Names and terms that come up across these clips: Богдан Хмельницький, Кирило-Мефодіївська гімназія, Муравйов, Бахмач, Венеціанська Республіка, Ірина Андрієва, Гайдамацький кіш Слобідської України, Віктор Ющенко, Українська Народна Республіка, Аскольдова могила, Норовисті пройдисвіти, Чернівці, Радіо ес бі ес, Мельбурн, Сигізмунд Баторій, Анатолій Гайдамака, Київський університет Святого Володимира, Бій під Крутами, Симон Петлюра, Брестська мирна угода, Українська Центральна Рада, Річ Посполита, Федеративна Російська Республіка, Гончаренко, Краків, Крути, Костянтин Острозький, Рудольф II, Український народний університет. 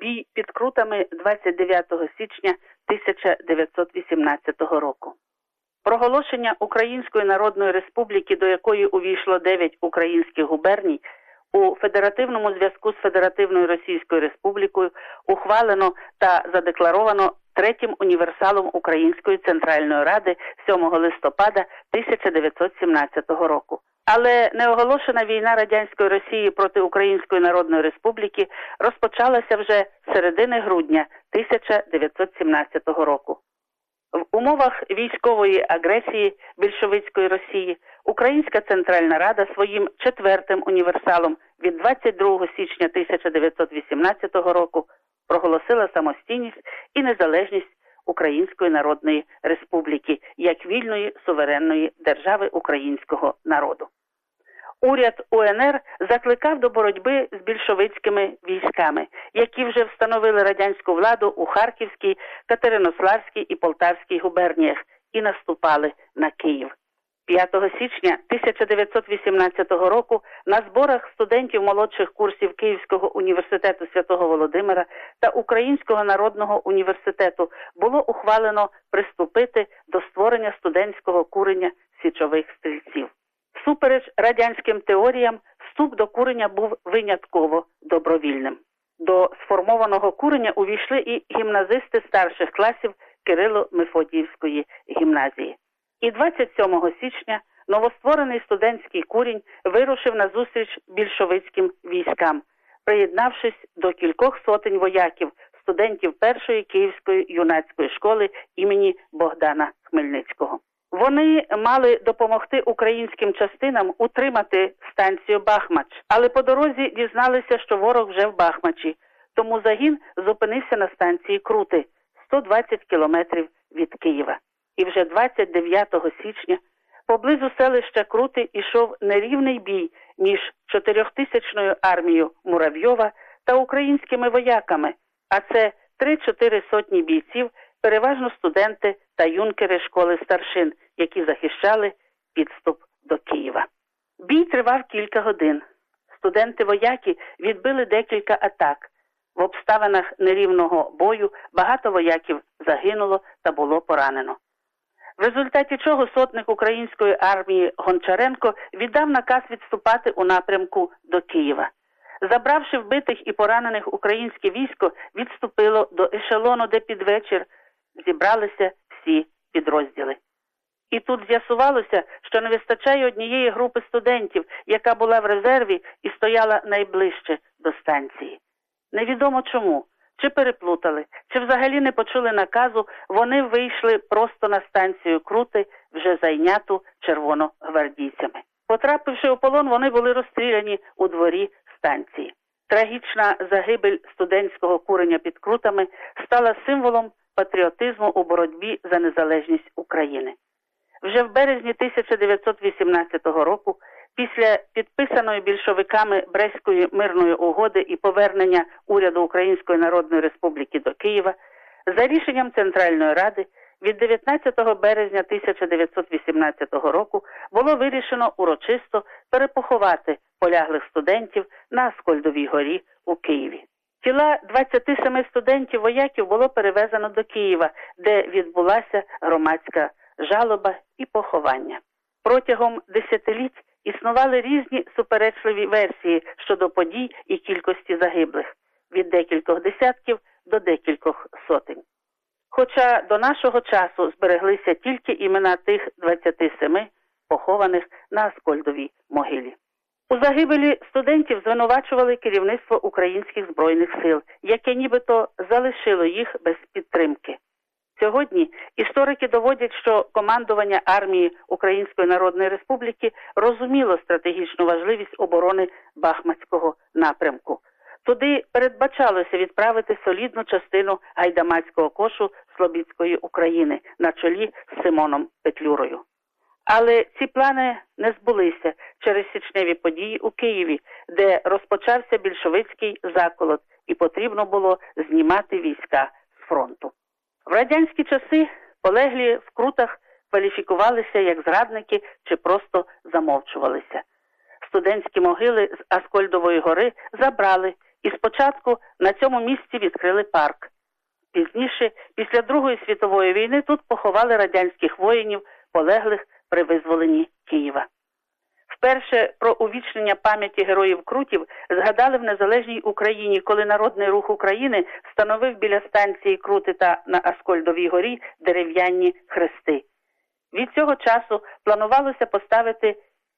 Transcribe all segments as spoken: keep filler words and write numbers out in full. «Бій під Крутами» двадцять дев'ятого січня тисяча дев'ятсот вісімнадцятого року. Проголошення Української Народної Республіки, до якої увійшло дев'ять українських губерній, у федеративному зв'язку з Федеративною Російською Республікою ухвалено та задекларовано третім універсалом Української Центральної Ради сьомого листопада тисяча дев'ятсот сімнадцятого року. Але неоголошена війна Радянської Росії проти Української Народної Республіки розпочалася вже середини грудня тисяча дев'ятсот сімнадцятого року. В умовах військової агресії більшовицької Росії Українська Центральна Рада своїм четвертим універсалом від двадцять другого січня тисяча дев'ятсот вісімнадцятого року проголосила самостійність і незалежність Української Народної Республіки як вільної суверенної держави українського народу. Уряд УНР закликав до боротьби з більшовицькими військами, які вже встановили радянську владу у Харківській, Катеринославській і Полтавській губерніях і наступали на Київ. п'ятого січня тисяча дев'ятсот вісімнадцятого року на зборах студентів молодших курсів Київського університету Святого Володимира та Українського народного університету було ухвалено приступити до створення студентського курення січових стрільців. Всупереч радянським теоріям, вступ до курення був винятково добровільним. До сформованого курення увійшли і гімназисти старших класів Кирило-Мефодіївської гімназії. І двадцять сьомого січня новостворений студентський курінь вирушив на зустріч більшовицьким військам, приєднавшись до кількох сотень вояків, студентів першої Київської юнацької школи імені Богдана Хмельницького. Вони мали допомогти українським частинам утримати станцію Бахмач, але по дорозі дізналися, що ворог вже в Бахмачі, тому загін зупинився на станції Крути, сто двадцять кілометрів від Києва. І вже двадцять дев'ятого січня поблизу селища Крути ішов нерівний бій між чотирьохтисячною армією Муравйова та українськими вояками, а це три-чотири сотні бійців, переважно студенти та юнкери школи старшин, які захищали підступ до Києва. Бій тривав кілька годин. Студенти-вояки відбили декілька атак. В обставинах нерівного бою багато вояків загинуло та було поранено. В результаті чого сотник української армії Гончаренко віддав наказ відступати у напрямку до Києва. Забравши вбитих і поранених, українське військо відступило до ешелону, де під вечір зібралися всі підрозділи. І тут з'ясувалося, що не вистачає однієї групи студентів, яка була в резерві і стояла найближче до станції. Невідомо чому. Чи переплутали, чи взагалі не почули наказу, вони вийшли просто на станцію Крути, вже зайняту червоногвардійцями. Потрапивши у полон, вони були розстріляні у дворі станції. Трагічна загибель студентського курення під Крутами стала символом патріотизму у боротьбі за незалежність України. Вже в березні тисяча дев'ятсот вісімнадцятого року, після підписаної більшовиками Брестської мирної угоди і повернення уряду Української Народної Республіки до Києва, за рішенням Центральної Ради від дев'ятнадцятого березня тисяча дев'ятсот вісімнадцятого року було вирішено урочисто перепоховати поляглих студентів на Аскольдовій горі у Києві. Тіла двадцяти семи студентів-вояків було перевезено до Києва, де відбулася громадська жалоба і поховання. Протягом десятиліть існували різні суперечливі версії щодо подій і кількості загиблих – від декількох десятків до декількох сотень. Хоча до нашого часу збереглися тільки імена тих двадцяти семи, похованих на Аскольдовій могилі. У загибелі студентів звинувачували керівництво українських збройних сил, яке нібито залишило їх без підтримки. Сьогодні історики доводять, що командування армії Української Народної Республіки розуміло стратегічну важливість оборони Бахмацького напрямку. Туди передбачалося відправити солідну частину Гайдамацького кошу Слобідської України на чолі з Симоном Петлюрою. Але ці плани не збулися через січневі події у Києві, де розпочався більшовицький заколот і потрібно було знімати війська з фронту. В радянські часи полеглі в Крутах кваліфікувалися як зрадники чи просто замовчувалися. Студентські могили з Аскольдової гори забрали і спочатку на цьому місці відкрили парк. Пізніше, після Другої світової війни, тут поховали радянських воїнів, полеглих при визволенні Києва. Вперше про увічнення пам'яті героїв-крутів згадали в незалежній Україні, коли Народний рух України встановив біля станції Крути та на Аскольдовій горі дерев'яні хрести. Від цього часу планувалося поставити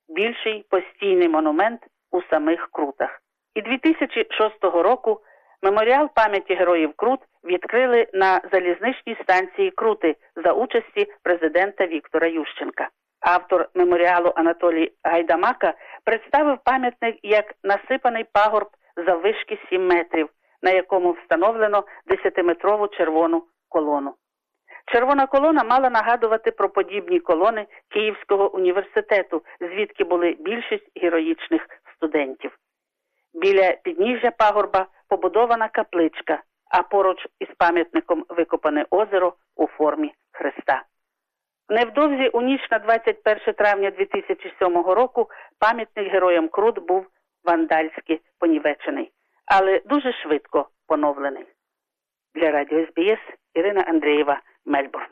більший постійний монумент у самих Крутах. І дві тисячі шостого року меморіал пам'яті героїв Крут відкрили на залізничній станції Крути за участі президента Віктора Ющенка. Автор меморіалу Анатолій Гайдамака представив пам'ятник як насипаний пагорб заввишки сім метрів, на якому встановлено десятиметрову червону колону. Червона колона мала нагадувати про подібні колони Київського університету, звідки були більшість героїчних студентів. Біля підніжжя пагорба побудована капличка, а поруч із пам'ятником викопане озеро у формі хреста. Невдовзі у ніч на двадцять перше травня дві тисячі сьомого року пам'ятник героям Крут був вандальськи понівечений, але дуже швидко поновлений. Для Радіо ес бі ес Ірина Андрієва, Мельбурн.